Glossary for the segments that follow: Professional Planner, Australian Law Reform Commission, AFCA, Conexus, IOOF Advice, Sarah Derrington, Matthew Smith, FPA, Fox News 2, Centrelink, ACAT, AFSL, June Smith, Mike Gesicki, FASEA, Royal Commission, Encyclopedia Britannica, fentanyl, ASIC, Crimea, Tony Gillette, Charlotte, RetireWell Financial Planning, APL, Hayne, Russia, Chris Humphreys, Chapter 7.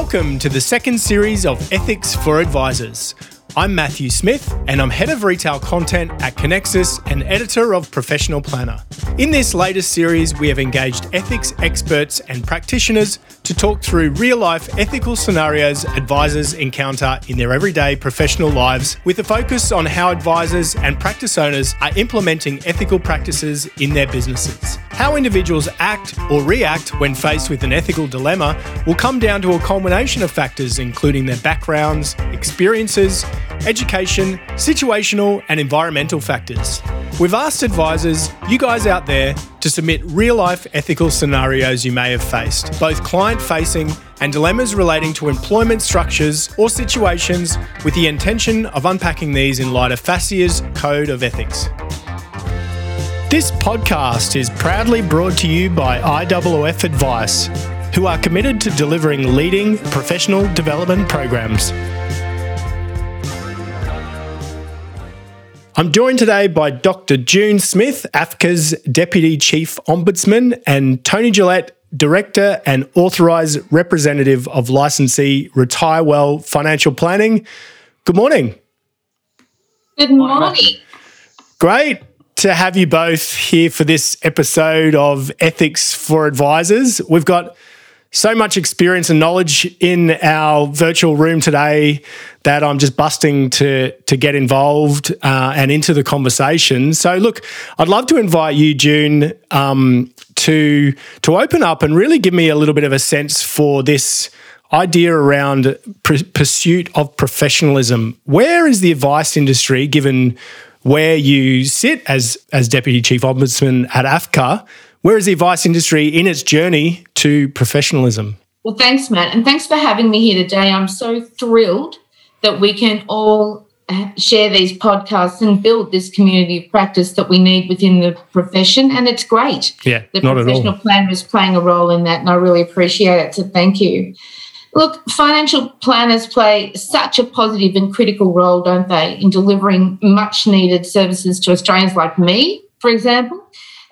Welcome to the second series of Ethics for Advisors. I'm Matthew Smith and I'm Head of Retail Content at Conexus and Editor of Professional Planner. In this latest series, we have engaged ethics experts and practitioners to talk through real-life ethical scenarios advisors encounter in their everyday professional lives with a focus on how advisors and practice owners are implementing ethical practices in their businesses. How individuals act or react when faced with an ethical dilemma will come down to a culmination of factors including their backgrounds, experiences, education, situational and environmental factors. We've asked advisors, you guys out there, to submit real-life ethical scenarios you may have faced, both client-facing and dilemmas relating to employment structures or situations, with the intention of unpacking these in light of FASEA's Code of Ethics. This podcast is proudly brought to you by IOOF Advice, who are committed to delivering leading professional development programs. I'm joined today by Dr. June Smith, AFCA's Deputy Chief Ombudsman, and Tony Gillette, Director and Authorised Representative of Licensee RetireWell Financial Planning. Good morning. Good morning. Great to have you both here for this episode of Ethics for Advisors. We've got so much experience and knowledge in our virtual room today that I'm just busting to get involved and into the conversation. So, look, I'd love to invite you, June, to open up and really give me a little bit of a sense for this idea around pursuit of professionalism. Where is the advice industry, given where you sit as Deputy Chief Ombudsman at AFCA, where is the advice industry in its journey to professionalism? Well, thanks, Matt, and thanks for having me here today. I'm so thrilled that we can all share these podcasts and build this community of practice that we need within the profession, and it's great. Yeah, the not Professional Planner is playing a role in that, and I really appreciate it, so thank you. Look, financial planners play such a positive and critical role, don't they, in delivering much-needed services to Australians like me, for example,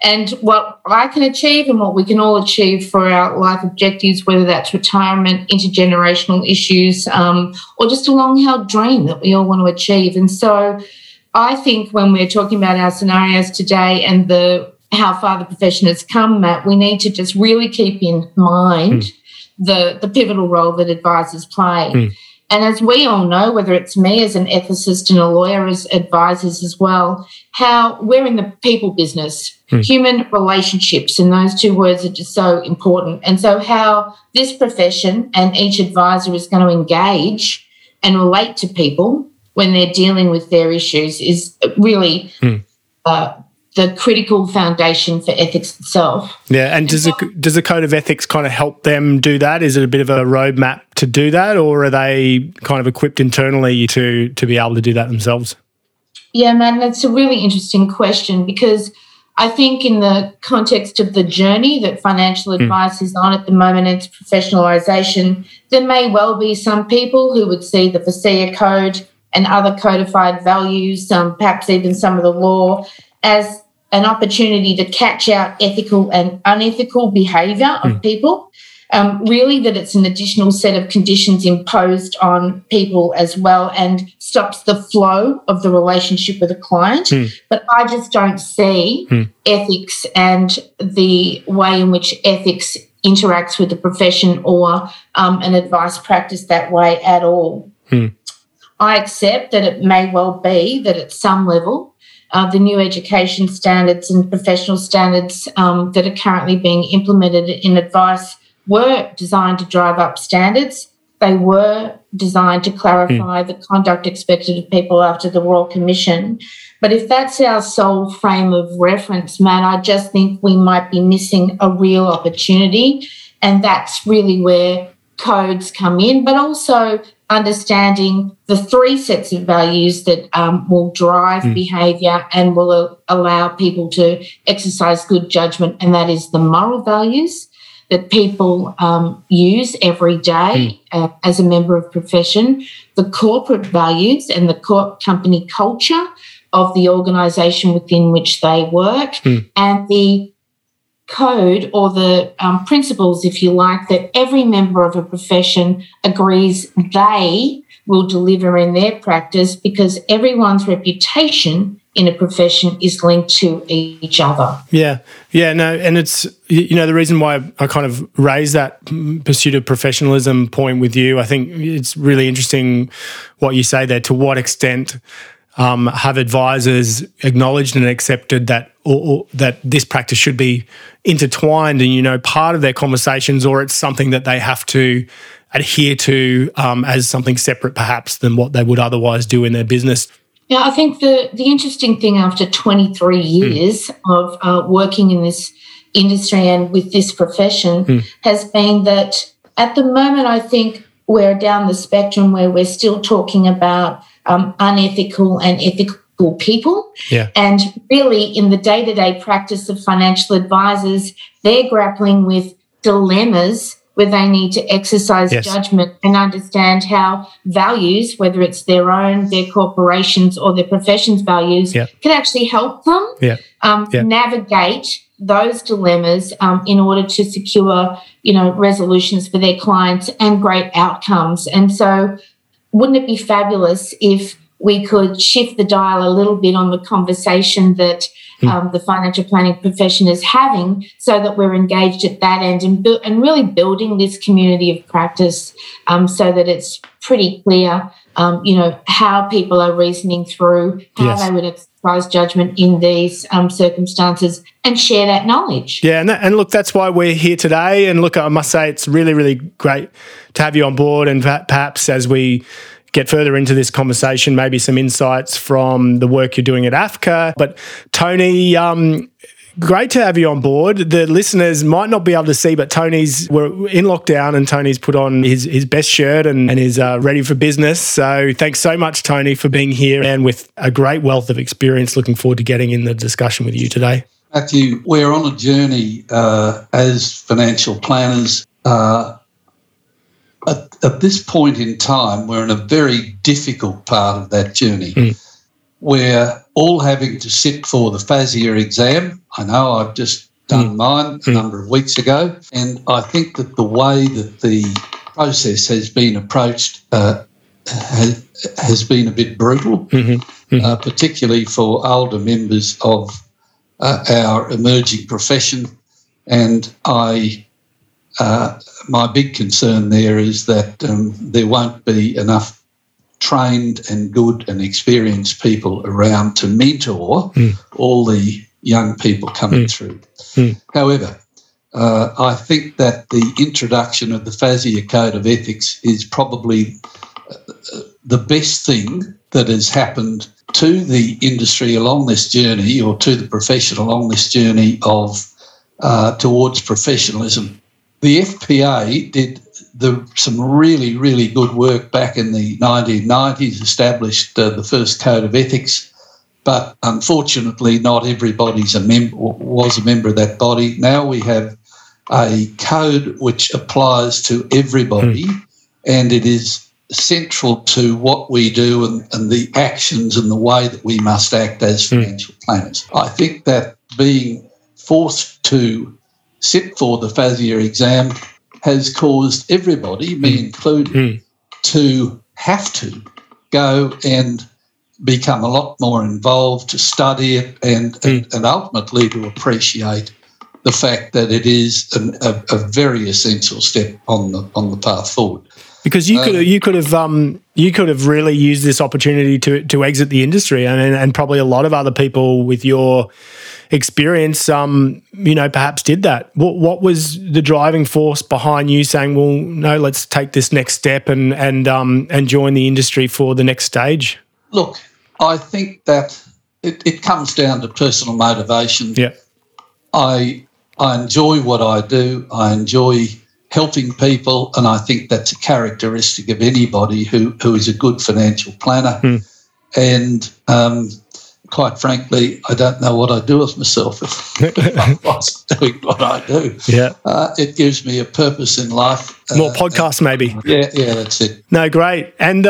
and what I can achieve and what we can all achieve for our life objectives, whether that's retirement, intergenerational issues, or just a long-held dream that we all want to achieve. And so I think when we're talking about our scenarios today and how far the profession has come, Matt, we need to just really keep in mind the pivotal role that advisors play. And as we all know, whether it's me as an ethicist and a lawyer, as advisors as well, how we're in the people business, human relationships, and those two words are just so important. And so how this profession and each advisor is going to engage and relate to people when they're dealing with their issues is really the critical foundation for ethics itself. Yeah, and does the Code of Ethics kind of help them do that? Is it a bit of a roadmap to do that, or are they kind of equipped internally to be able to do that themselves? Yeah, man, that's a really interesting question, because I think in the context of the journey that financial advice is on at the moment, its professionalisation, there may well be some people who would see the FASEA Code and other codified values, perhaps even some of the law, as an opportunity to catch out ethical and unethical behaviour of people, really that it's an additional set of conditions imposed on people as well and stops the flow of the relationship with a client. But I just don't see ethics and the way in which ethics interacts with the profession or an advice practice that way at all. I accept that it may well be that at some level the new education standards and professional standards that are currently being implemented in advice were designed to drive up standards. They were designed to clarify the conduct expected of people after the Royal Commission. But if that's our sole frame of reference, Matt, I just think we might be missing a real opportunity, and that's really where codes come in, but also understanding the three sets of values that will drive behaviour and will allow people to exercise good judgment, and that is the moral values that people use every day as a member of profession, the corporate values and the company culture of the organisation within which they work, and the code or the principles, if you like, that every member of a profession agrees they will deliver in their practice, because everyone's reputation in a profession is linked to each other. Yeah, no, and it's, you know, the reason why I kind of raised that pursuit of professionalism point with you, I think it's really interesting what you say there, to what extent have advisors acknowledged and accepted that or that this practice should be intertwined and, you know, part of their conversations, or it's something that they have to adhere to as something separate perhaps than what they would otherwise do in their business. Yeah, I think the interesting thing after 23 years of working in this industry and with this profession has been that at the moment I think we're down the spectrum where we're still talking about unethical and ethical people. Yeah. And really in the day-to-day practice of financial advisors, they're grappling with dilemmas where they need to exercise judgment and understand how values, whether it's their own, their corporation's or their profession's values, can actually help them navigate those dilemmas in order to secure, you know, resolutions for their clients and great outcomes. And so wouldn't it be fabulous if we could shift the dial a little bit on the conversation that the financial planning profession is having, so that we're engaged at that end and really building this community of practice so that it's pretty clear, you know, how people are reasoning through, how they would exercise judgment in these circumstances and share that knowledge. Yeah, and look, that's why we're here today. And look, I must say it's really, really great to have you on board, and perhaps as we get further into this conversation, maybe some insights from the work you're doing at AFCA. But Tony, great to have you on board. The listeners might not be able to see, but we're in lockdown and Tony's put on his best shirt and is ready for business. So thanks so much, Tony, for being here and with a great wealth of experience. Looking forward to getting in the discussion with you today. Matthew, we're on a journey as financial planners. At this point in time, we're in a very difficult part of that journey. We're all having to sit for the FASEA exam. I know I've just done mine a number of weeks ago, and I think that the way that the process has been approached has been a bit brutal, particularly for older members of our emerging profession. And my big concern there is that there won't be enough trained and good and experienced people around to mentor all the young people coming through. However, I think that the introduction of the FASEA Code of Ethics is probably the best thing that has happened to the industry along this journey, or to the profession along this journey of towards professionalism. The FPA did some really, really good work back in the 1990s, established the first Code of Ethics, but unfortunately not everybody's was a member of that body. Now we have a code which applies to everybody and it is central to what we do and the actions and the way that we must act as financial planners. I think that being forced to sit for the FASEA exam has caused everybody, me included, to have to go and become a lot more involved, to study it and ultimately to appreciate the fact that it is a very essential step on the path forward. Because you could have really used this opportunity to exit the industry, and probably a lot of other people with your experience, you know, perhaps did that. What was the driving force behind you saying, "Well, no, let's take this next step and join the industry for the next stage"? Look, I think that it comes down to personal motivation. Yeah, I enjoy what I do. I enjoy helping people, and I think that's a characteristic of anybody who is a good financial planner. And quite frankly, I don't know what I'd do with myself if I wasn't doing what I do. Yeah, it gives me a purpose in life. More podcasts, maybe. Yeah, that's it. No, great. And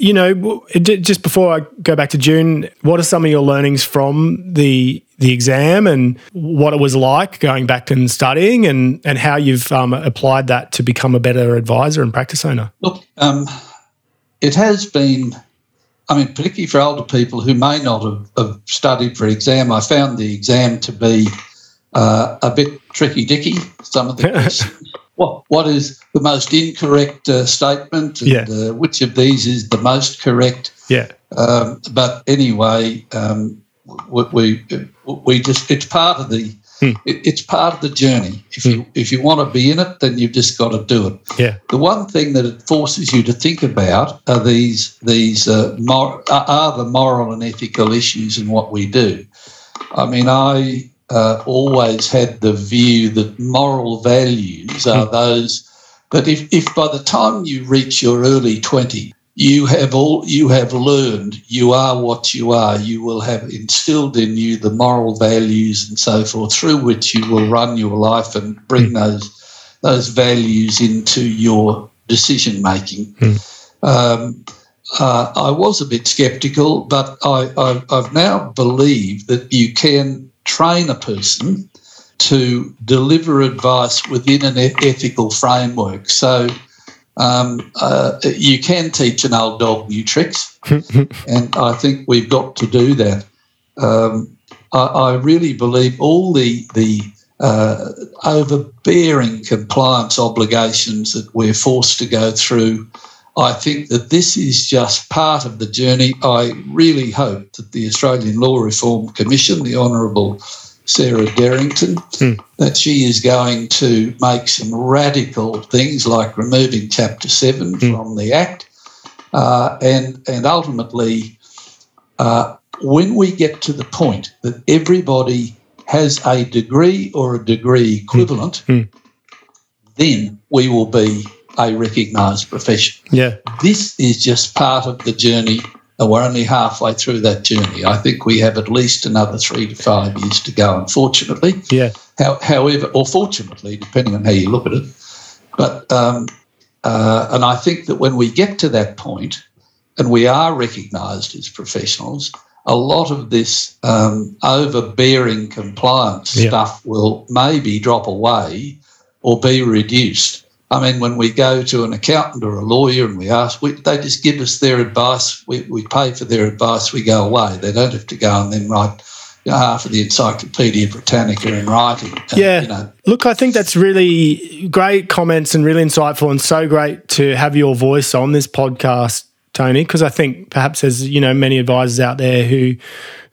You know, just before I go back to June, what are some of your learnings from the exam and what it was like going back and studying, and how you've applied that to become a better advisor and practice owner? Look, it has been, I mean, particularly for older people who may not have studied for exam, I found the exam to be a bit tricky-dicky, some of the questions. What is the most incorrect statement? And, which of these is the most correct? Yeah. But anyway, we just it's part of the journey. If you want to be in it, then you've just got to do it. Yeah. The one thing that it forces you to think about are the moral and ethical issues in what we do. I mean, I always had the view that moral values are those that if by the time you reach your early 20s, you have learned, you are what you are, you will have instilled in you the moral values and so forth through which you will run your life and bring those values into your decision making. I was a bit sceptical, but I've now believed that you can train a person to deliver advice within an ethical framework. So you can teach an old dog new tricks, and I think we've got to do that. I really believe all the overbearing compliance obligations that we're forced to go through, I think that this is just part of the journey. I really hope that the Australian Law Reform Commission, the Honourable Sarah Derrington, that she is going to make some radical things like removing Chapter 7 from the Act. And ultimately, when we get to the point that everybody has a degree or a degree equivalent, then we will be a recognised profession. Yeah. This is just part of the journey, and we're only halfway through that journey. I think we have at least another 3 to 5 years to go, unfortunately. Yeah. However, or fortunately, depending on how you look at it. But and I think that when we get to that point and we are recognised as professionals, a lot of this overbearing compliance stuff will maybe drop away or be reduced. I mean, when we go to an accountant or a lawyer and we ask, they just give us their advice, we pay for their advice, we go away. They don't have to go and then write half of the Encyclopedia Britannica in writing. Look, I think that's really great comments and really insightful, and so great to have your voice on this podcast, Tony, because I think perhaps there's, you know, many advisors out there who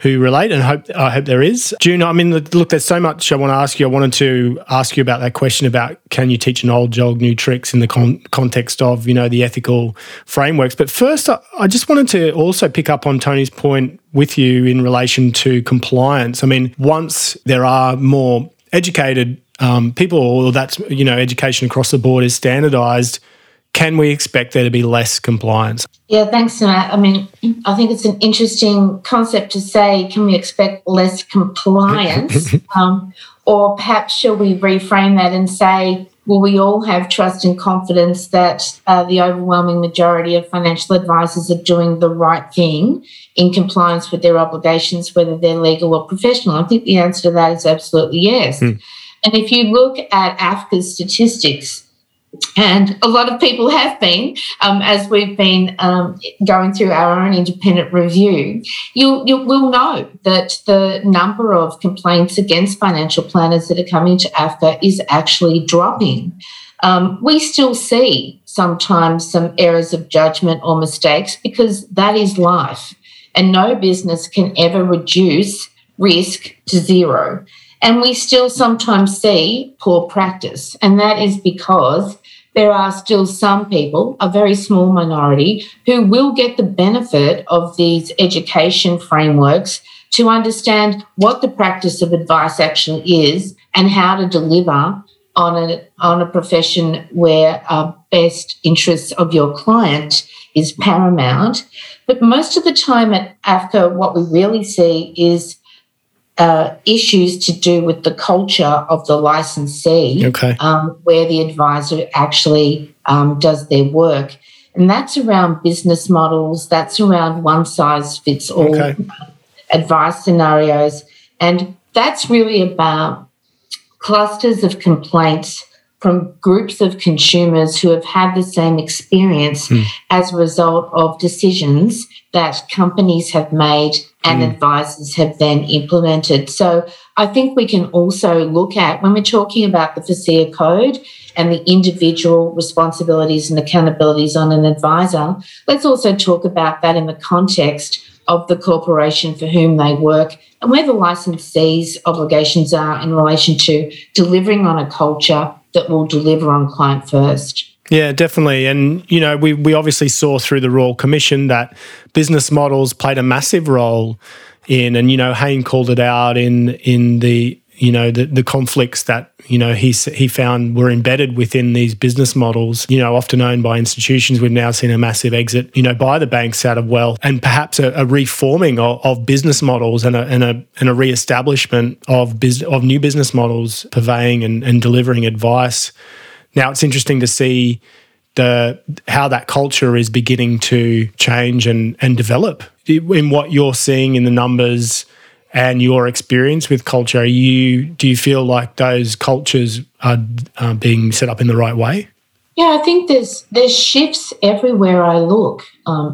relate, and I hope there is. June, I mean, look, there's so much I want to ask you. I wanted to ask you about that question about can you teach an old dog new tricks in the context of, you know, the ethical frameworks. But first, I just wanted to also pick up on Tony's point with you in relation to compliance. I mean, once there are more educated people, or that's, you know, education across the board is standardised, can we expect there to be less compliance? Yeah, thanks, Matt. I mean, I think it's an interesting concept to say, can we expect less compliance? Or perhaps shall we reframe that and say, well, we all have trust and confidence that the overwhelming majority of financial advisors are doing the right thing in compliance with their obligations, whether they're legal or professional. I think the answer to that is absolutely yes. And if you look at AFCA's statistics, and a lot of people have been, as we've been going through our own independent review, you will know that the number of complaints against financial planners that are coming to AFCA is actually dropping. We still see sometimes some errors of judgment or mistakes, because that is life, and no business can ever reduce risk to zero. And we still sometimes see poor practice, and that is because there are still some people, a very small minority, who will get the benefit of these education frameworks to understand what the practice of advice actually is and how to deliver on a profession where best interests of your client is paramount. But most of the time at AFCA, what we really see is issues to do with the culture of the licensee, where the advisor actually does their work. And that's around business models, that's around one-size-fits-all advice scenarios, and that's really about clusters of complaints from groups of consumers who have had the same experience as a result of decisions that companies have made and advisors have then implemented. So I think we can also look at, when we're talking about the FASEA code and the individual responsibilities and accountabilities on an advisor, let's also talk about that in the context of the corporation for whom they work and where the licensee's obligations are in relation to delivering on a culture that will deliver on client first. Yeah, definitely. And, you know, we obviously saw through the Royal Commission that business models played a massive role in, and, you know, Hayne called it out in the, you know, the conflicts that, you know, he found were embedded within these business models, you know, often owned by institutions. We've now seen a massive exit, you know, by the banks out of wealth, and perhaps a reforming of business models and a reestablishment of new business models purveying and delivering advice. Now, it's interesting to see how that culture is beginning to change and develop. In what you're seeing in the numbers and your experience with culture, do you feel like those cultures are being set up in the right way? Yeah, I think there's shifts everywhere I look,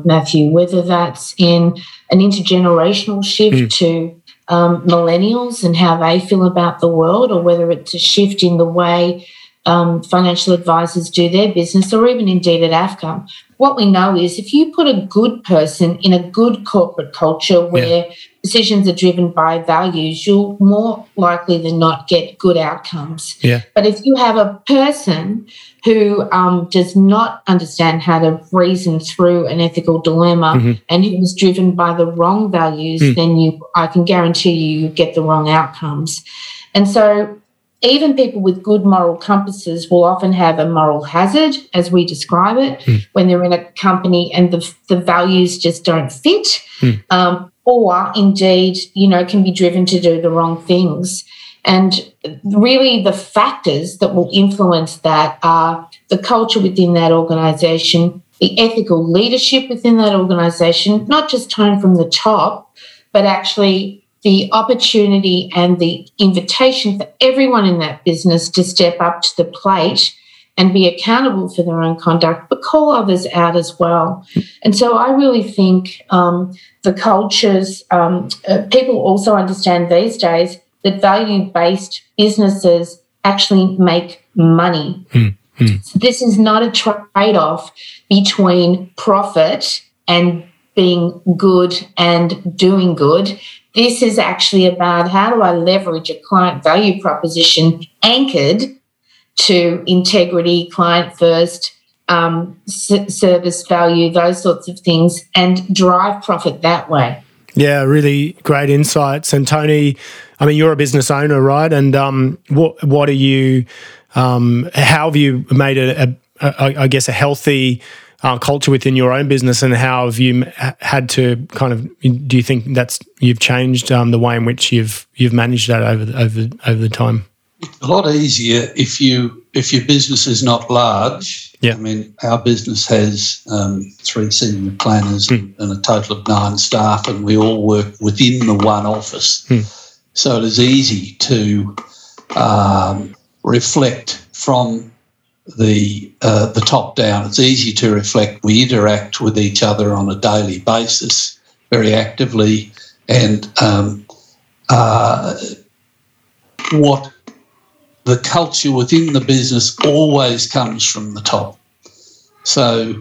Matthew, whether that's in an intergenerational shift to millennials and how they feel about the world, or whether it's a shift in the way financial advisors do their business, or even indeed at AFCA. What we know is if you put a good person in a good corporate culture where decisions are driven by values, you'll more likely than not get good outcomes. Yeah. But if you have a person who does not understand how to reason through an ethical dilemma and who is driven by the wrong values, then I can guarantee you get the wrong outcomes. And so even people with good moral compasses will often have a moral hazard, as we describe it, when they're in a company and the values just don't fit, or indeed, you know, can be driven to do the wrong things. And really the factors that will influence that are the culture within that organisation, the ethical leadership within that organisation, not just tone from the top, but actually the opportunity and the invitation for everyone in that business to step up to the plate and be accountable for their own conduct, but call others out as well. And so I really think the cultures, people also understand these days that value-based businesses actually make money. So this is not a trade-off between profit and being good and doing good. This is actually about how do I leverage a client value proposition anchored to integrity, client first, service value, those sorts of things, and drive profit that way. Yeah, really great insights. And Tony, I mean, you're a business owner, right? And what are you? How have you made a healthy culture within your own business, and how have you had to kind of? Do you think that's you've changed the way in which you've managed that over the time? It's a lot easier if your business is not large. Yeah. I mean, our business has 3 senior planners and a total of 9 staff, and we all work within the one office. So it is easy to reflect from the top down. It's easy to reflect. We interact with each other on a daily basis very actively, and what the culture within the business always comes from the top. So,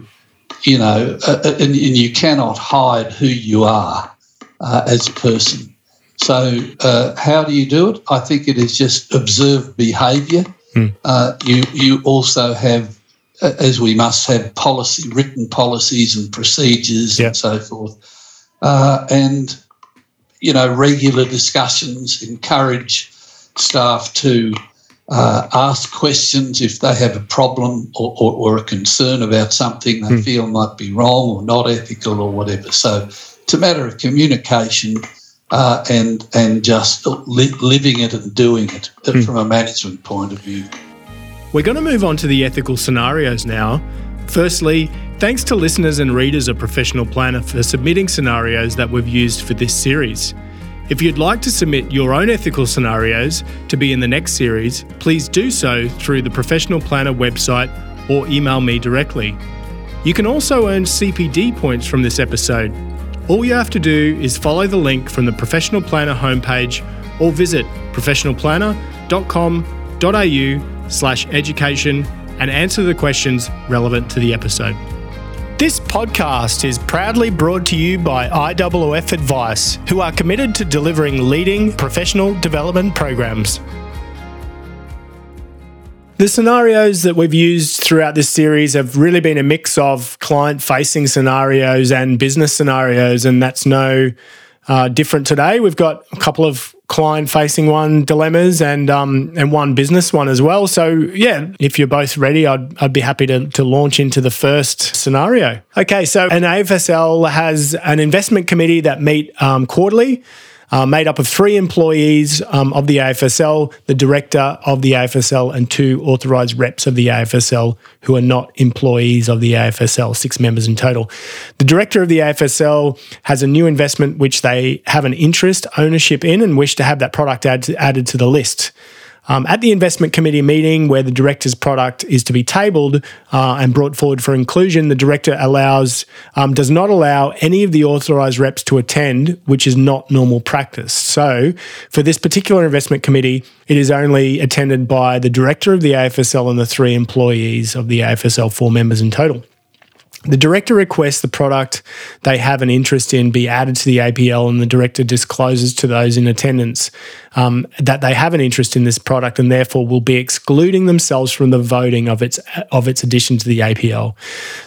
you know, and you cannot hide who you are as a person. So how do you do it? I think it is just observed behaviour. You also have, as we must have, written policies and procedures and so forth, and, you know, regular discussions. Encourage staff to ask questions if they have a problem or a concern about something they feel might be wrong or not ethical or whatever. So it's a matter of communication. And just living it and doing it from a management point of view. We're going to move on to the ethical scenarios now. Firstly, Thanks to listeners and readers of Professional Planner for submitting scenarios that we've used for this series. If you'd like to submit your own ethical scenarios to be in the next series, please do so through the Professional Planner website or email me directly. You can also earn CPD points from this episode. All you have to do is follow the link from the Professional Planner homepage or visit professionalplanner.com.au/education and answer the questions relevant to the episode. This podcast is proudly brought to you by IOOF Advice, who are committed to delivering leading professional development programs. The scenarios that we've used throughout this series have really been a mix of client-facing scenarios and business scenarios, and that's no different today. We've got a couple of client-facing one dilemmas and one business one as well. So yeah, if you're both ready, I'd be happy to launch into the first scenario. Okay, so an AFSL has an investment committee that meet quarterly, made up of 3 employees of the AFSL, the director of the AFSL, and 2 authorised reps of the AFSL who are not employees of the AFSL, 6 members in total. The director of the AFSL has a new investment which they have an interest ownership in and wish to have that product added to the list. At the investment committee meeting where the director's product is to be tabled and brought forward for inclusion, the director does not allow any of the authorised reps to attend, which is not normal practice. So for this particular investment committee, it is only attended by the director of the AFSL and the 3 employees of the AFSL, 4 members in total. The director requests the product they have an interest in be added to the APL, and the director discloses to those in attendance that they have an interest in this product and therefore will be excluding themselves from the voting of its addition to the APL.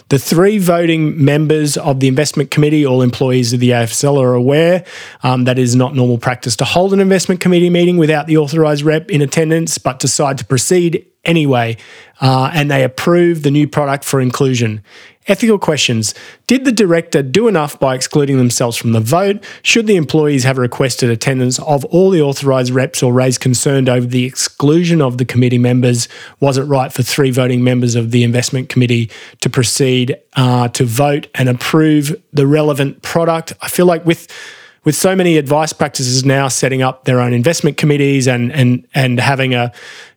The 3 voting members of the investment committee, all employees of the AFSL, are aware that it is not normal practice to hold an investment committee meeting without the authorised rep in attendance, but decide to proceed anyway, and they approve the new product for inclusion. Ethical questions. Did the director do enough by excluding themselves from the vote? Should the employees have requested attendance of all the authorised reps or raised concern over the exclusion of the committee members? Was it right for 3 voting members of the investment committee to proceed to vote and approve the relevant product? I feel like with so many advice practices now setting up their own investment committees and having an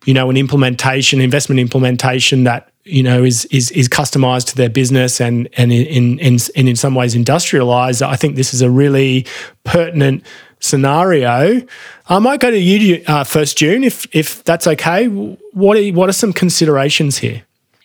investment implementation that is customized to their business and in some ways industrialized, I think this is a really pertinent scenario. I might go to you first, June, if that's okay. What are some considerations here?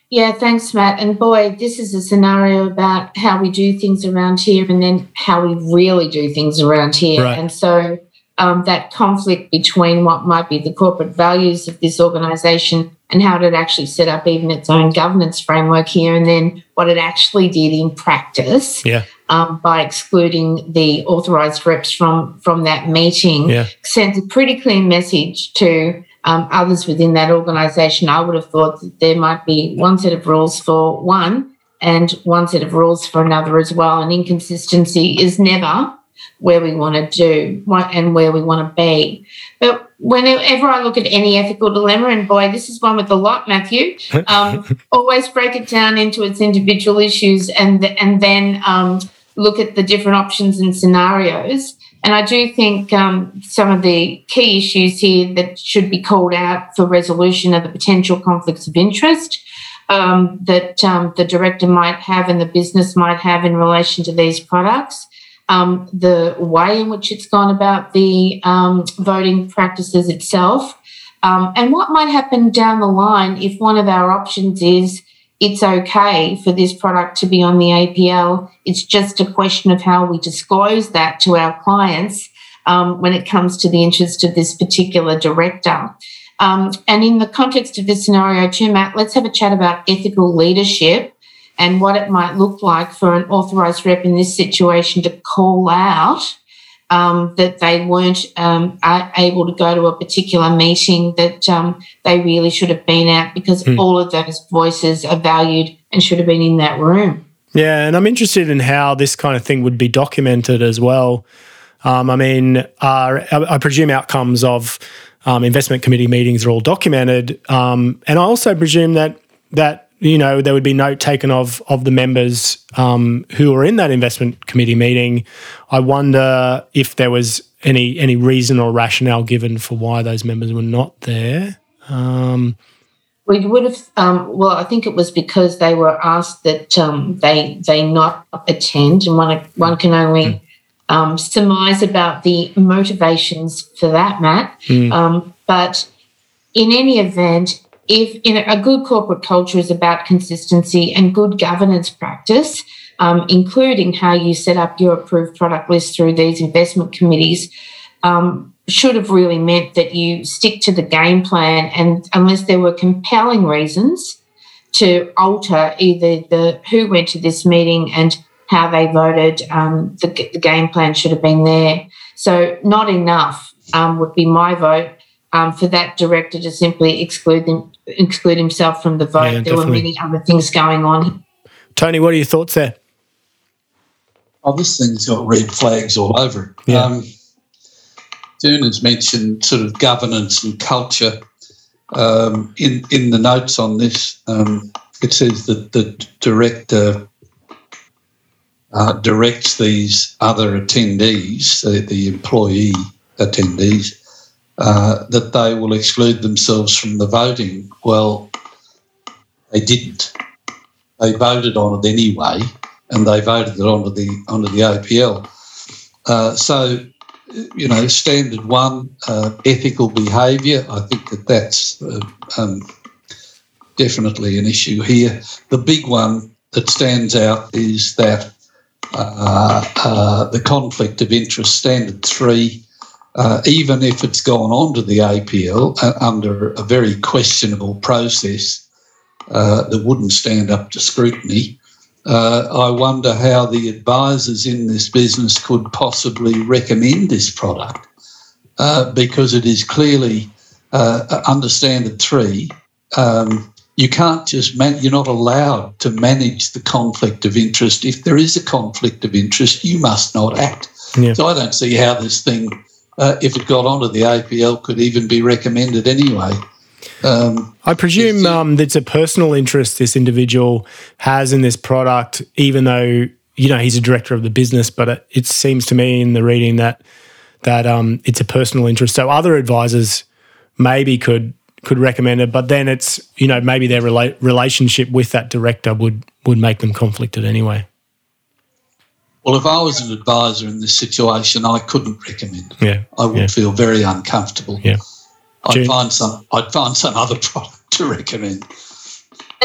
Yeah, thanks, Matt. And boy, this is a scenario about how we do things around here and then how we really do things around here. Right. And so that conflict between what might be the corporate values of this organisation and how it actually set up even its own governance framework here, and then what it actually did in practice by excluding the authorised reps from that meeting sends a pretty clear message to others within that organisation. I would have thought that there might be one set of rules for one and one set of rules for another as well, and inconsistency is never where we want to do and where we want to be. But whenever I look at any ethical dilemma, and boy, this is one with a lot, Matthew, always break it down into its individual issues and then look at the different options and scenarios. And I do think some of the key issues here that should be called out for resolution are the potential conflicts of interest that the director might have and the business might have in relation to these products, the way in which it's gone about the voting practices itself, and what might happen down the line if one of our options is it's okay for this product to be on the APL. It's just a question of how we disclose that to our clients when it comes to the interest of this particular director. And in the context of this scenario too, Matt, let's have a chat about ethical leadership and what it might look like for an authorised rep in this situation to call out that they weren't able to go to a particular meeting that they really should have been at, because all of those voices are valued and should have been in that room. Yeah, and I'm interested in how this kind of thing would be documented as well. I presume outcomes of investment committee meetings are all documented, and I also presume that you know, there would be note taken of the members who were in that investment committee meeting. I wonder if there was any reason or rationale given for why those members were not there. We would have. Well, I think it was because they were asked that they not attend, and one can only surmise about the motivations for that, Matt. But in any event, if in a good corporate culture is about consistency and good governance practice, including how you set up your approved product list through these investment committees, should have really meant that you stick to the game plan, and unless there were compelling reasons to alter either the who went to this meeting and how they voted, the game plan should have been there. So not enough would be my vote for that director to simply exclude himself from the vote. Yeah, there were many other things going on. Tony, what are your thoughts there? Oh, this thing's got red flags all over it. Yeah. June has mentioned sort of governance and culture. In the notes on this, it says that the director directs these other attendees, the employee attendees, that they will exclude themselves from the voting. Well, they didn't. They voted on it anyway, and they voted it onto the APL. So, you know, standard one, ethical behaviour, I think that's definitely an issue here. The big one that stands out is that the conflict of interest, standard three, even if it's gone on to the APL under a very questionable process that wouldn't stand up to scrutiny, I wonder how the advisors in this business could possibly recommend this product because it is clearly under standard three. You can't just you're not allowed to manage the conflict of interest. If there is a conflict of interest, you must not act. Yeah. So I don't see how this thing, if it got onto the APL, could even be recommended anyway. I presume that's a personal interest this individual has in this product, even though, you know, he's a director of the business, but it seems to me in the reading that it's a personal interest. So other advisors maybe could recommend it, but then it's, you know, maybe their relationship with that director would make them conflicted anyway. Well, if I was an advisor in this situation, I couldn't recommend it. Yeah, I would feel very uncomfortable. Yeah. I'd find some other product to recommend.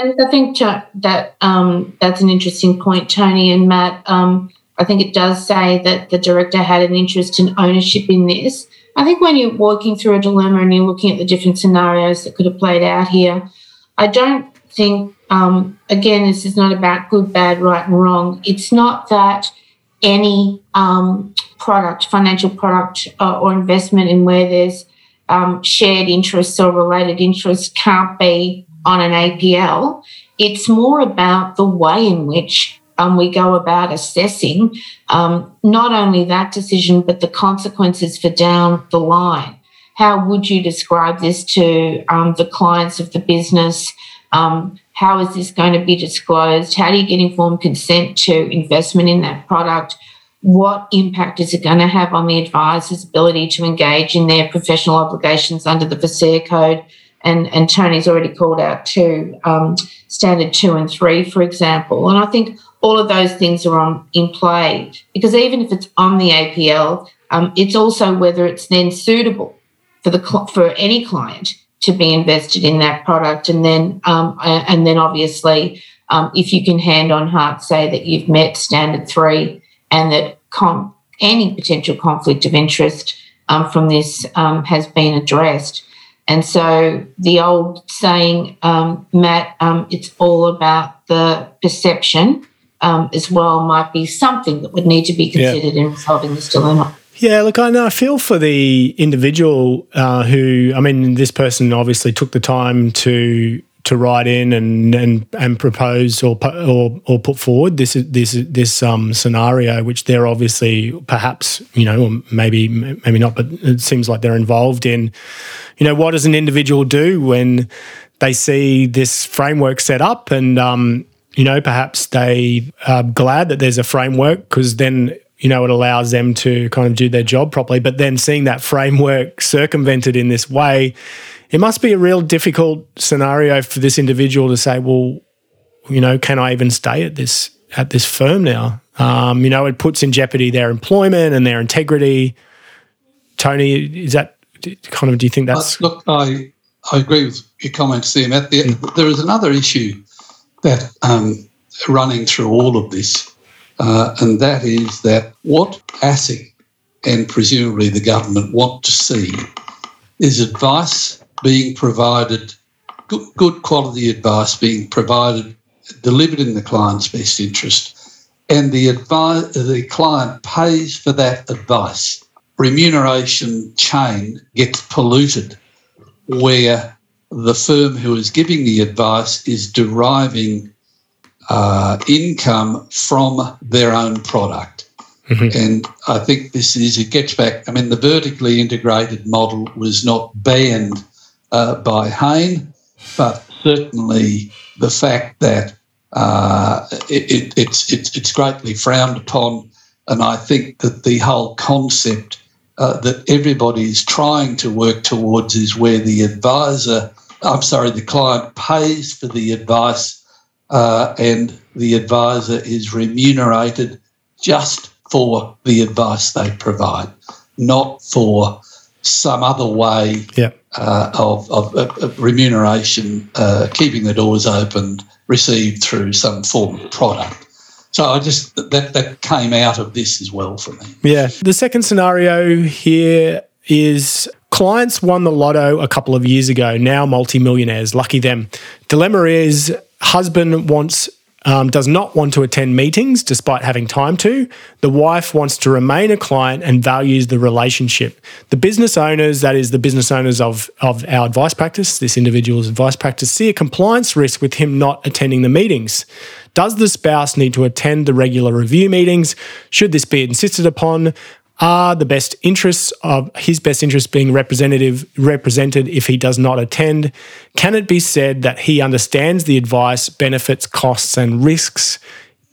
And I think that that's an interesting point, Tony and Matt. I think it does say that the director had an interest in ownership in this. I think when you're walking through a dilemma and you're looking at the different scenarios that could have played out here, I don't think, again, this is not about good, bad, right and wrong. It's not that any financial product or investment in where there's shared interests or related interests can't be on an APL. It's more about the way in which we go about assessing not only that decision but the consequences for down the line. How would you describe this to the clients of the business? How is this going to be disclosed? How do you get informed consent to investment in that product? What impact is it going to have on the advisor's ability to engage in their professional obligations under the FASEA code? And Tony's already called out to standard 2 and 3, for example. And I think all of those things are in play because even if it's on the APL, it's also whether it's then suitable for any client to be invested in that product. And then obviously, if you can hand on heart say that you've met standard 3. And that any potential conflict of interest from this has been addressed. And so the old saying, Matt, it's all about the perception as well might be something that would need to be considered in resolving this dilemma. Yeah, look, I feel for the individual this person obviously took the time to write in and propose or put forward this scenario, which they're obviously perhaps, you know, or maybe not, but it seems like they're involved in. You know, what does an individual do when they see this framework set up and, you know, perhaps they are glad that there's a framework because then, you know, it allows them to kind of do their job properly. But then seeing that framework circumvented in this way, it must be a real difficult scenario for this individual to say, well, you know, can I even stay at this firm now? You know, it puts in jeopardy their employment and their integrity. Tony, is that kind of, do you think that's... Look, I agree with your comments there, Matt. There is another issue that running through all of this, and that is that what ASIC and presumably the government want to see is advice being provided, good quality advice being provided, delivered in the client's best interest, and the client pays for that advice. Remuneration chain gets polluted where the firm who is giving the advice is deriving income from their own product. Mm-hmm. And I think it gets back. I mean, the vertically integrated model was not banned by Hayne, but certainly the fact that it's greatly frowned upon. And I think that the whole concept that everybody is trying to work towards is where the client pays for the advice and the advisor is remunerated just for the advice they provide, not for some other way of remuneration, keeping the doors open, received through some form of product. So I just that came out of this as well for me. Yeah. The second scenario here is clients won the lotto a couple of years ago, now multimillionaires, lucky them. Dilemma is husband does not want to attend meetings despite having time to. The wife wants to remain a client and values the relationship. The business owners, that is the business owners of our advice practice, this individual's advice practice, see a compliance risk with him not attending the meetings. Does the spouse need to attend the regular review meetings? Should this be insisted upon? Are the best interests of his best interests being represented if he does not attend? Can it be said that he understands the advice, benefits, costs, and risks?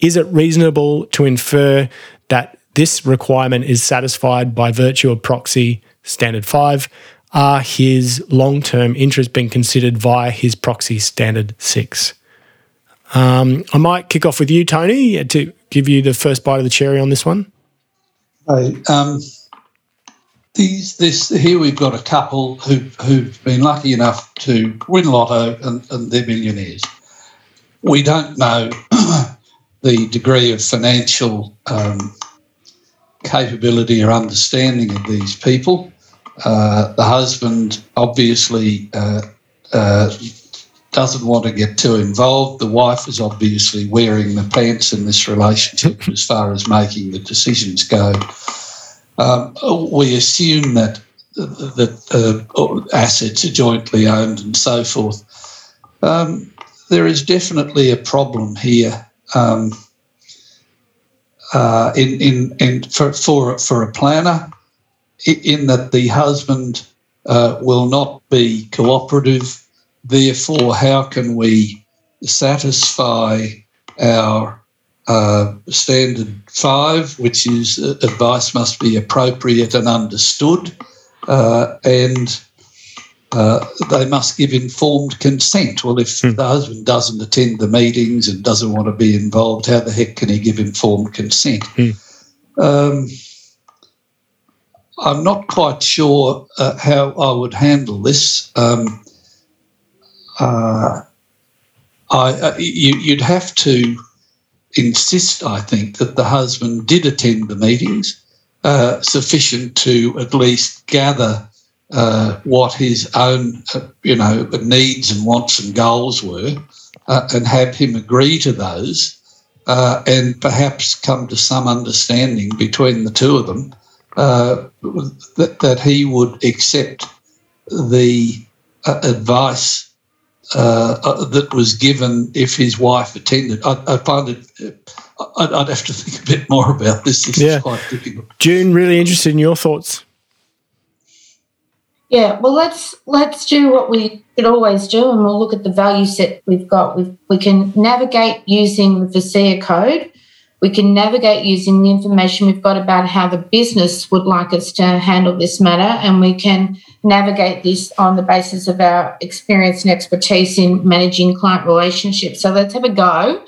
Is it reasonable to infer that this requirement is satisfied by virtue of proxy standard 5? Are his long-term interests being considered via his proxy standard 6? I might kick off with you, Tony, to give you the first bite of the cherry on this one. Here we've got a couple who've been lucky enough to win lotto and they're millionaires. We don't know the degree of financial capability or understanding of these people. The husband obviously doesn't want to get too involved. The wife is obviously wearing the pants in this relationship as far as making the decisions go. We assume that assets are jointly owned and so forth. There is definitely a problem here for a planner in that the husband will not be cooperative. Therefore, how can we satisfy our standard 5, which is advice must be appropriate and understood, and they must give informed consent? Well, if the husband doesn't attend the meetings and doesn't want to be involved, how the heck can he give informed consent? I'm not quite sure how I would handle this. You'd have to insist, I think, that the husband did attend the meetings sufficient to at least gather what his own, needs and wants and goals were, and have him agree to those, and perhaps come to some understanding between the two of them that he would accept the advice that was given if his wife attended. I find it, I'd have to think a bit more about this. This is quite difficult. June, really interested in your thoughts. Yeah, well, let's do what we should always do, and we'll look at the value set we've got. We can navigate using the FASEA code. We can navigate using the information we've got about how the business would like us to handle this matter, and we can navigate this on the basis of our experience and expertise in managing client relationships. So let's have a go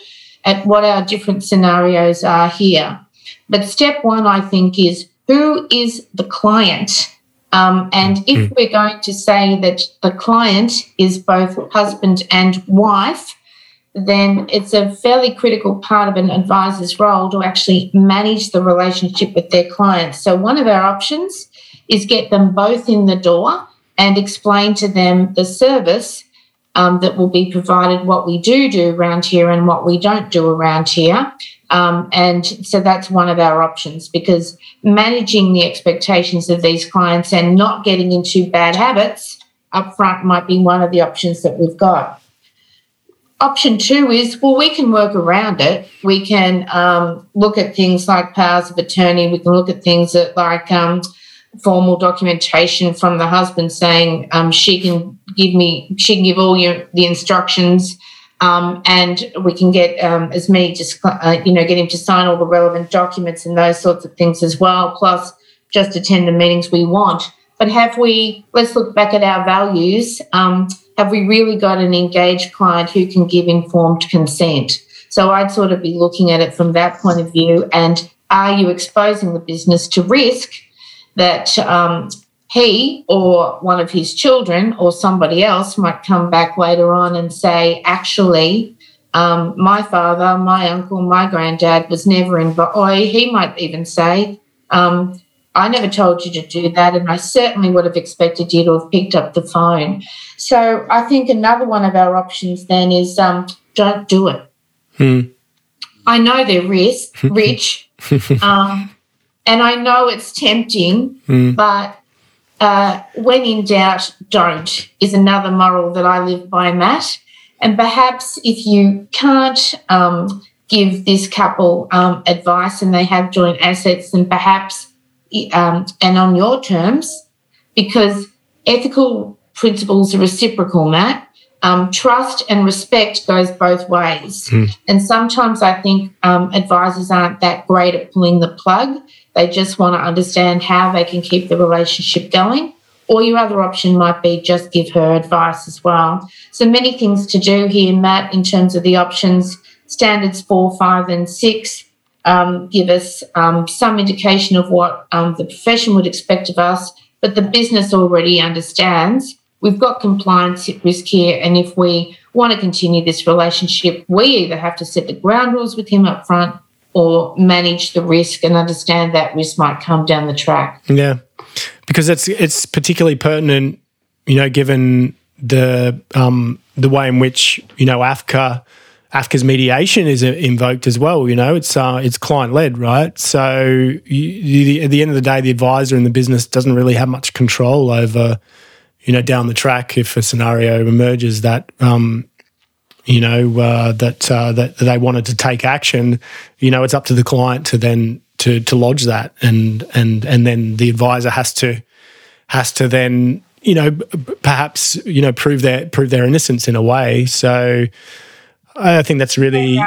at what our different scenarios are here. But step one, I think, is who is the client? And if we're going to say that the client is both husband and wife, then it's a fairly critical part of an advisor's role to actually manage the relationship with their clients. So one of our options is get them both in the door and explain to them the service that will be provided, what we do around here and what we don't do around here. And so that's one of our options, because managing the expectations of these clients and not getting into bad habits up front might be one of the options that we've got. Option two is, well, we can work around it. We can look at things like powers of attorney. We can look at things that, like formal documentation from the husband saying she can give all the instructions. And we can get as many, get him to sign all the relevant documents and those sorts of things as well, plus just attend the meetings we want. But let's look back at our values. Have we really got an engaged client who can give informed consent? So I'd sort of be looking at it from that point of view. And are you exposing the business to risk that he or one of his children or somebody else might come back later on and say, actually, my father, my uncle, my granddad was never involved. Or he might even say, I never told you to do that, and I certainly would have expected you to have picked up the phone. So I think another one of our options then is don't do it. I know they're rich, and I know it's tempting, but when in doubt, don't is another moral that I live by, Matt. And perhaps if you can't give this couple advice and they have joint assets, then perhaps and on your terms, because ethical principles are reciprocal, Matt. Trust and respect goes both ways. And sometimes I think advisors aren't that great at pulling the plug. They just want to understand how they can keep the relationship going. Or your other option might be just give her advice as well. So many things to do here, Matt, in terms of the options. Standards 4, 5 and 6 give us some indication of what the profession would expect of us, but the business already understands. We've got compliance at risk here, and if we want to continue this relationship, we either have to set the ground rules with him up front or manage the risk and understand that risk might come down the track. Yeah, because it's particularly pertinent, given the way in which, AFCA's mediation is invoked as well. It's client led, right? So at the end of the day, the advisor and the business doesn't really have much control over, down the track if a scenario emerges that, that they wanted to take action. It's up to the client to then to lodge that, and then the advisor has to then perhaps prove their innocence in a way. So I think that's really...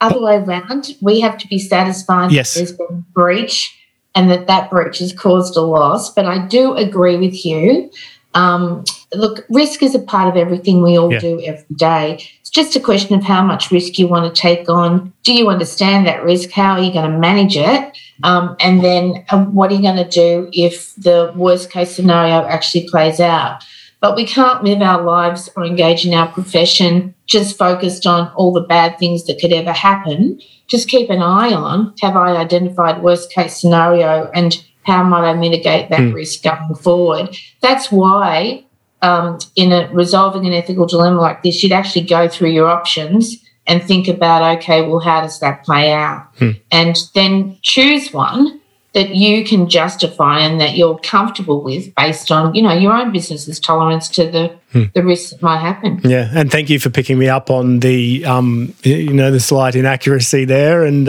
Other way around, we have to be satisfied that there's been a breach and that breach has caused a loss. But I do agree with you. Look, risk is a part of everything we all do every day. It's just a question of how much risk you want to take on. Do you understand that risk? How are you going to manage it? And then what are you going to do if the worst-case scenario actually plays out? But we can't live our lives or engage in our profession just focused on all the bad things that could ever happen. Just keep an eye on, have I identified worst-case scenario and how might I mitigate that risk going forward? That's why resolving an ethical dilemma like this, you'd actually go through your options and think about, okay, well, how does that play out? And then choose one that you can justify and that you're comfortable with based on, your own business's tolerance to the risks that might happen. Yeah, and thank you for picking me up on the, the slight inaccuracy there. And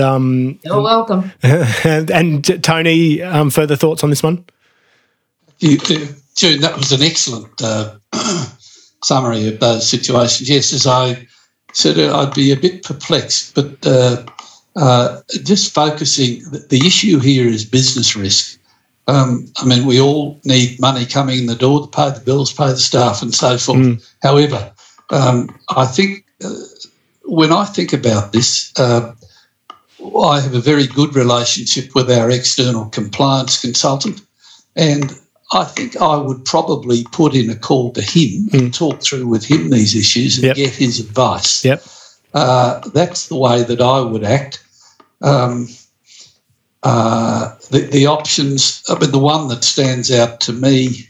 you're welcome. And Tony, further thoughts on this one? June, that was an excellent summary of those situations. Yes, as I said, I'd be a bit perplexed, but just focusing, the issue here is business risk. I mean, we all need money coming in the door to pay the bills, pay the staff and so forth. However, I think when I think about this, I have a very good relationship with our external compliance consultant, and I think I would probably put in a call to him and talk through with him these issues and get his advice. That's the way that I would act. The options, but the one that stands out to me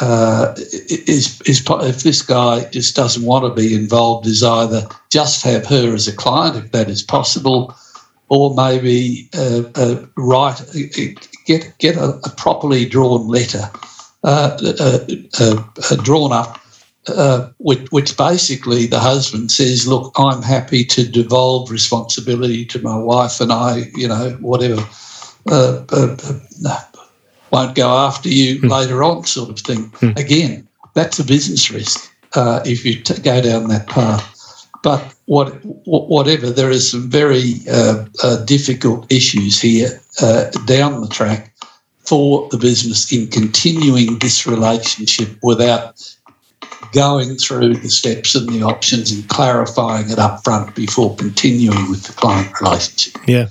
is if this guy just doesn't want to be involved, is either just have her as a client, if that is possible, or maybe write, get a properly drawn letter, drawn up, which basically the husband says, look, I'm happy to devolve responsibility to my wife, and I, you know, whatever, won't go after you later on, sort of thing. Again, that's a business risk if you go down that path. But whatever, there is some very difficult issues here down the track for the business in continuing this relationship without going through the steps and the options and clarifying it up front before continuing with the client relationship. Yeah.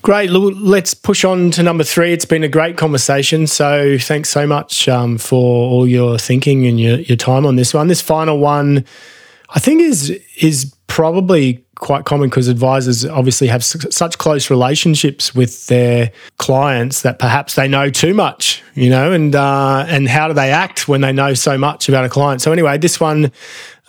Great. Let's push on to number 3. It's been a great conversation, so thanks so much for all your thinking and your time on this one. This final one, I think, is probably quite common because advisors obviously have such close relationships with their clients that perhaps they know too much, you know, and how do they act when they know so much about a client? So anyway, this one,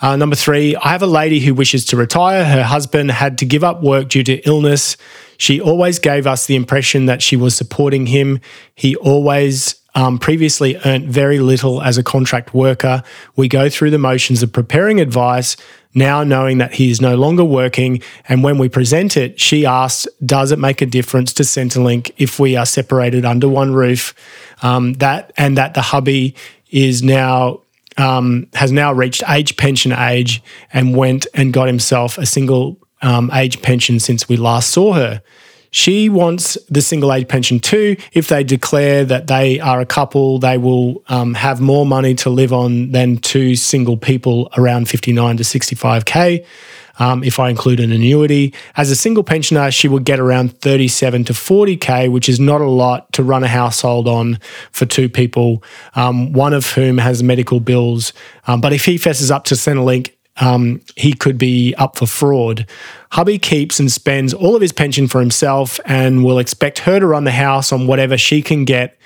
number 3, I have a lady who wishes to retire. Her husband had to give up work due to illness. She always gave us the impression that she was supporting him. He always previously earned very little as a contract worker. We go through the motions of preparing advice, now knowing that he is no longer working, and when we present it, she asks, does it make a difference to Centrelink if we are separated under one roof, that the hubby is now has now reached age pension age and went and got himself a single age pension since we last saw her. She wants the single age pension too. If they declare that they are a couple, they will have more money to live on than two single people around 59 to 65K, if I include an annuity. As a single pensioner, she will get around 37 to 40K, which is not a lot to run a household on for two people, one of whom has medical bills. But if he fesses up to Centrelink, he could be up for fraud. Hubby keeps and spends all of his pension for himself and will expect her to run the house on whatever she can get.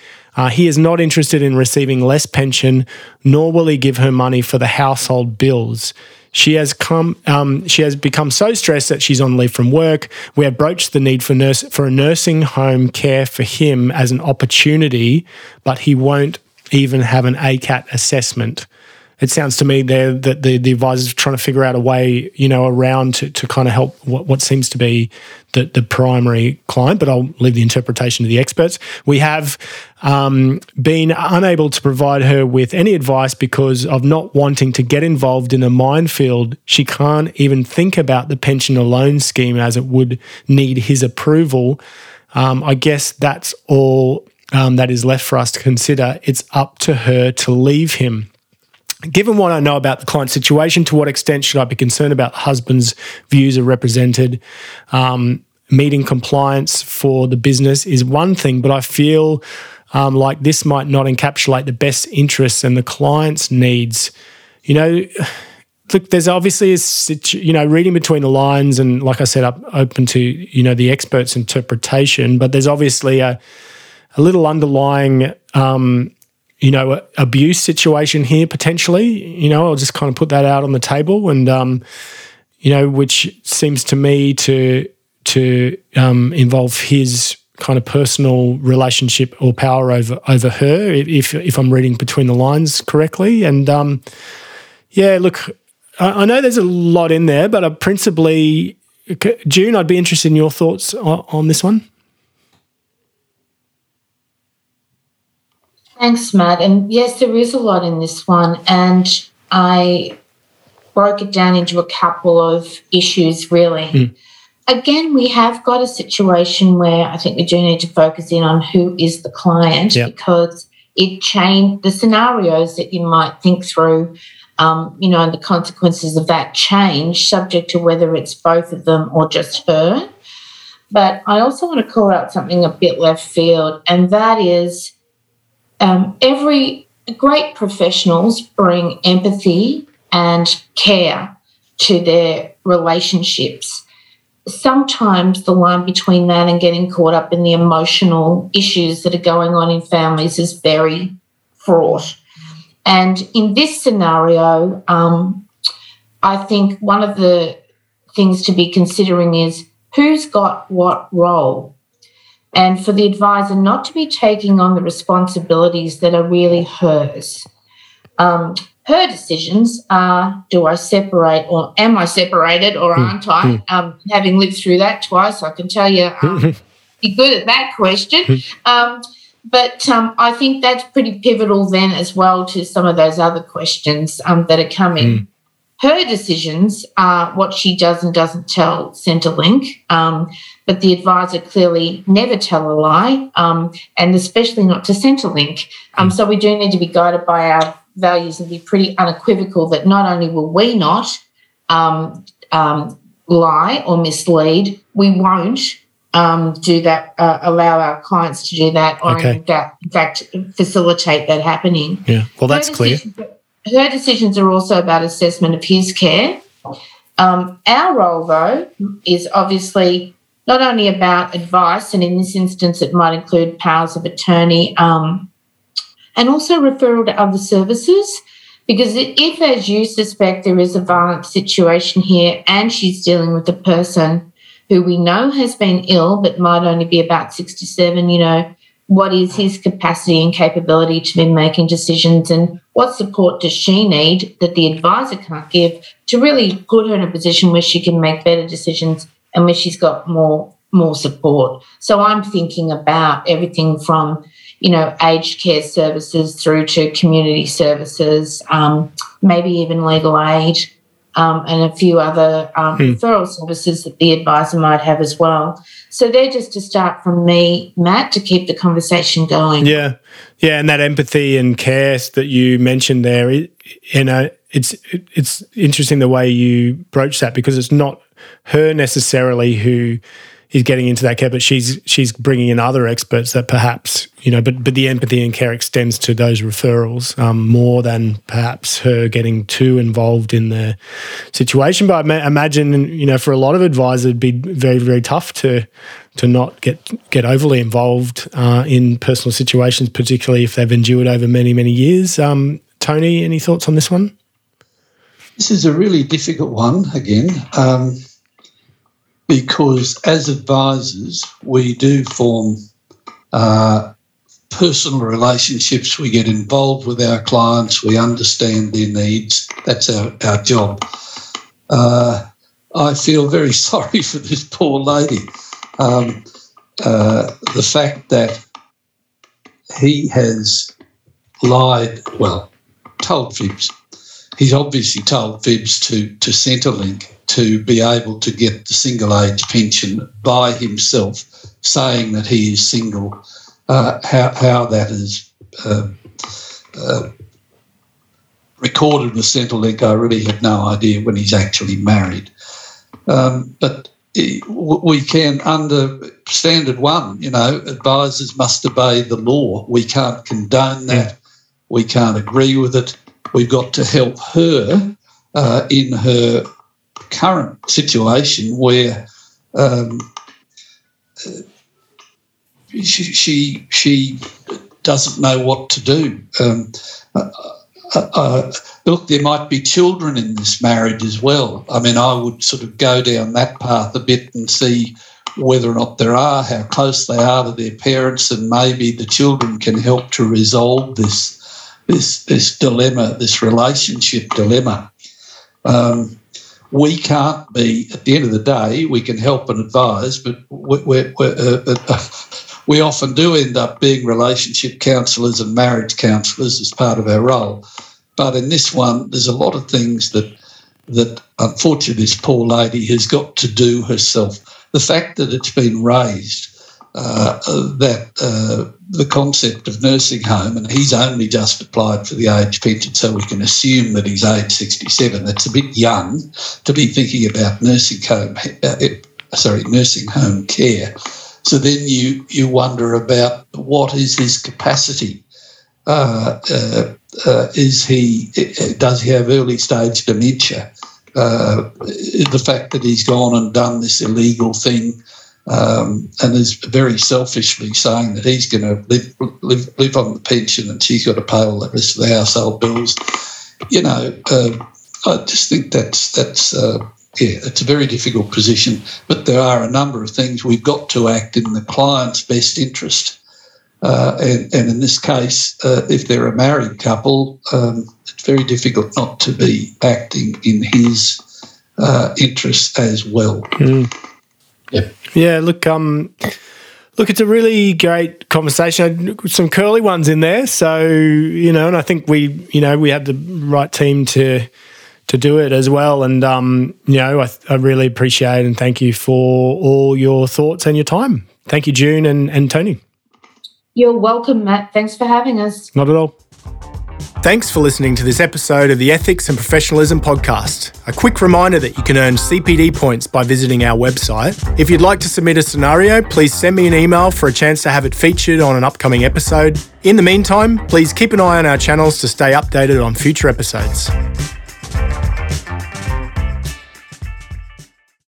He is not interested in receiving less pension, nor will he give her money for the household bills. She has become so stressed that she's on leave from work. We have broached the need for a nursing home care for him as an opportunity, but he won't even have an ACAT assessment. It sounds to me there that the advisor's trying to figure out a way, you know, around to kind of help what seems to be the primary client, but I'll leave the interpretation to the experts. We have been unable to provide her with any advice because of not wanting to get involved in a minefield. She can't even think about the pension alone scheme as it would need his approval. I guess that's all that is left for us to consider. It's up to her to leave him. Given what I know about the client's situation, to what extent should I be concerned about the husband's views are represented? Meeting compliance for the business is one thing, but I feel like this might not encapsulate the best interests and the client's needs. You know, look, there's obviously reading between the lines, and like I said, I'm open to, you know, the expert's interpretation, but there's obviously a little underlying abuse situation here potentially. You know, I'll just kind of put that out on the table, and which seems to me to involve his kind of personal relationship or power over her, if I'm reading between the lines correctly. And look, I know there's a lot in there, but principally, June, I'd be interested in your thoughts on this one. Thanks, Matt. And yes, there is a lot in this one. And I broke it down into a couple of issues, really. Mm. Again, we have got a situation where I think we do need to focus in on who is the client, yep, because it changed the scenarios that you might think through, and the consequences of that change, subject to whether it's both of them or just her. But I also want to call out something a bit left field, and that is great professionals bring empathy and care to their relationships. Sometimes the line between that and getting caught up in the emotional issues that are going on in families is very fraught. And in this scenario, I think one of the things to be considering is who's got what role, and for the advisor not to be taking on the responsibilities that are really hers. Her decisions are, do I separate or am I separated or aren't I? Having lived through that twice, I can tell you be good at that question. But I think that's pretty pivotal then as well to some of those other questions that are coming. Her decisions are what she does and doesn't tell Centrelink, but the advisor clearly never tell a lie, and especially not to Centrelink. So we do need to be guided by our values and be pretty unequivocal that not only will we not lie or mislead, we won't do that, allow our clients to do that, or in fact facilitate that happening. Yeah, well, that's clear. Her decisions are also about assessment of his care. Our role, though, is obviously not only about advice, and in this instance it might include powers of attorney, and also referral to other services, because if, as you suspect, there is a violent situation here and she's dealing with a person who we know has been ill but might only be about 67, what is his capacity and capability to be making decisions, and what support does she need that the advisor can't give to really put her in a position where she can make better decisions and where she's got more support. So I'm thinking about everything from aged care services through to community services, maybe even legal aid, and a few other referral services that the advisor might have as well. So they're just to start from me, Matt, to keep the conversation going. Yeah, and that empathy and care that you mentioned there, it's interesting the way you broach that, because it's not her necessarily who is getting into that care, but she's bringing in other experts that perhaps, but the empathy and care extends to those referrals more than perhaps her getting too involved in the situation. But I imagine, for a lot of advisors, it'd be very, very tough to not get overly involved in personal situations, particularly if they've endured over many, many years. Tony, any thoughts on this one? This is a really difficult one again. Because as advisors, we do form personal relationships. We get involved with our clients. We understand their needs. That's our job. I feel very sorry for this poor lady. The fact that he has told fibs. He's obviously told fibs to Centrelink to be able to get the single age pension by himself, saying that he is single. How that is recorded with Centrelink, I really have no idea when he's actually married. But we can, under Standard 1, advisors must obey the law. We can't condone that. We can't agree with it. We've got to help her in her current situation where she doesn't know what to do. Look, there might be children in this marriage as well. I mean, I would sort of go down that path a bit and see whether or not there are, how close they are to their parents, and maybe the children can help to resolve this dilemma, this relationship dilemma. We can't be, at the end of the day, we can help and advise, but we often do end up being relationship counsellors and marriage counsellors as part of our role. But in this one, there's a lot of things that unfortunately this poor lady has got to do herself. The fact that it's been raised, that the concept of nursing home, and he's only just applied for the age pension, so we can assume that he's age 67. That's a bit young to be thinking about nursing home care. So then you wonder about what is his capacity. Does he have early stage dementia? The fact that he's gone and done this illegal thing, and is very selfishly saying that he's going to live on the pension and she's got to pay all the rest of the household bills. I just think that's it's a very difficult position. But there are a number of things we've got to act in the client's best interest. And in this case, if they're a married couple, it's very difficult not to be acting in his interests as well. Mm. Yep. Yeah, look, it's a really great conversation. Some curly ones in there. So, and I think we had the right team to do it as well. And, I really appreciate and thank you for all your thoughts and your time. Thank you, June and Tony. You're welcome, Matt. Thanks for having us. Not at all. Thanks for listening to this episode of the Ethics and Professionalism podcast. A quick reminder that you can earn CPD points by visiting our website. If you'd like to submit a scenario, please send me an email for a chance to have it featured on an upcoming episode. In the meantime, please keep an eye on our channels to stay updated on future episodes.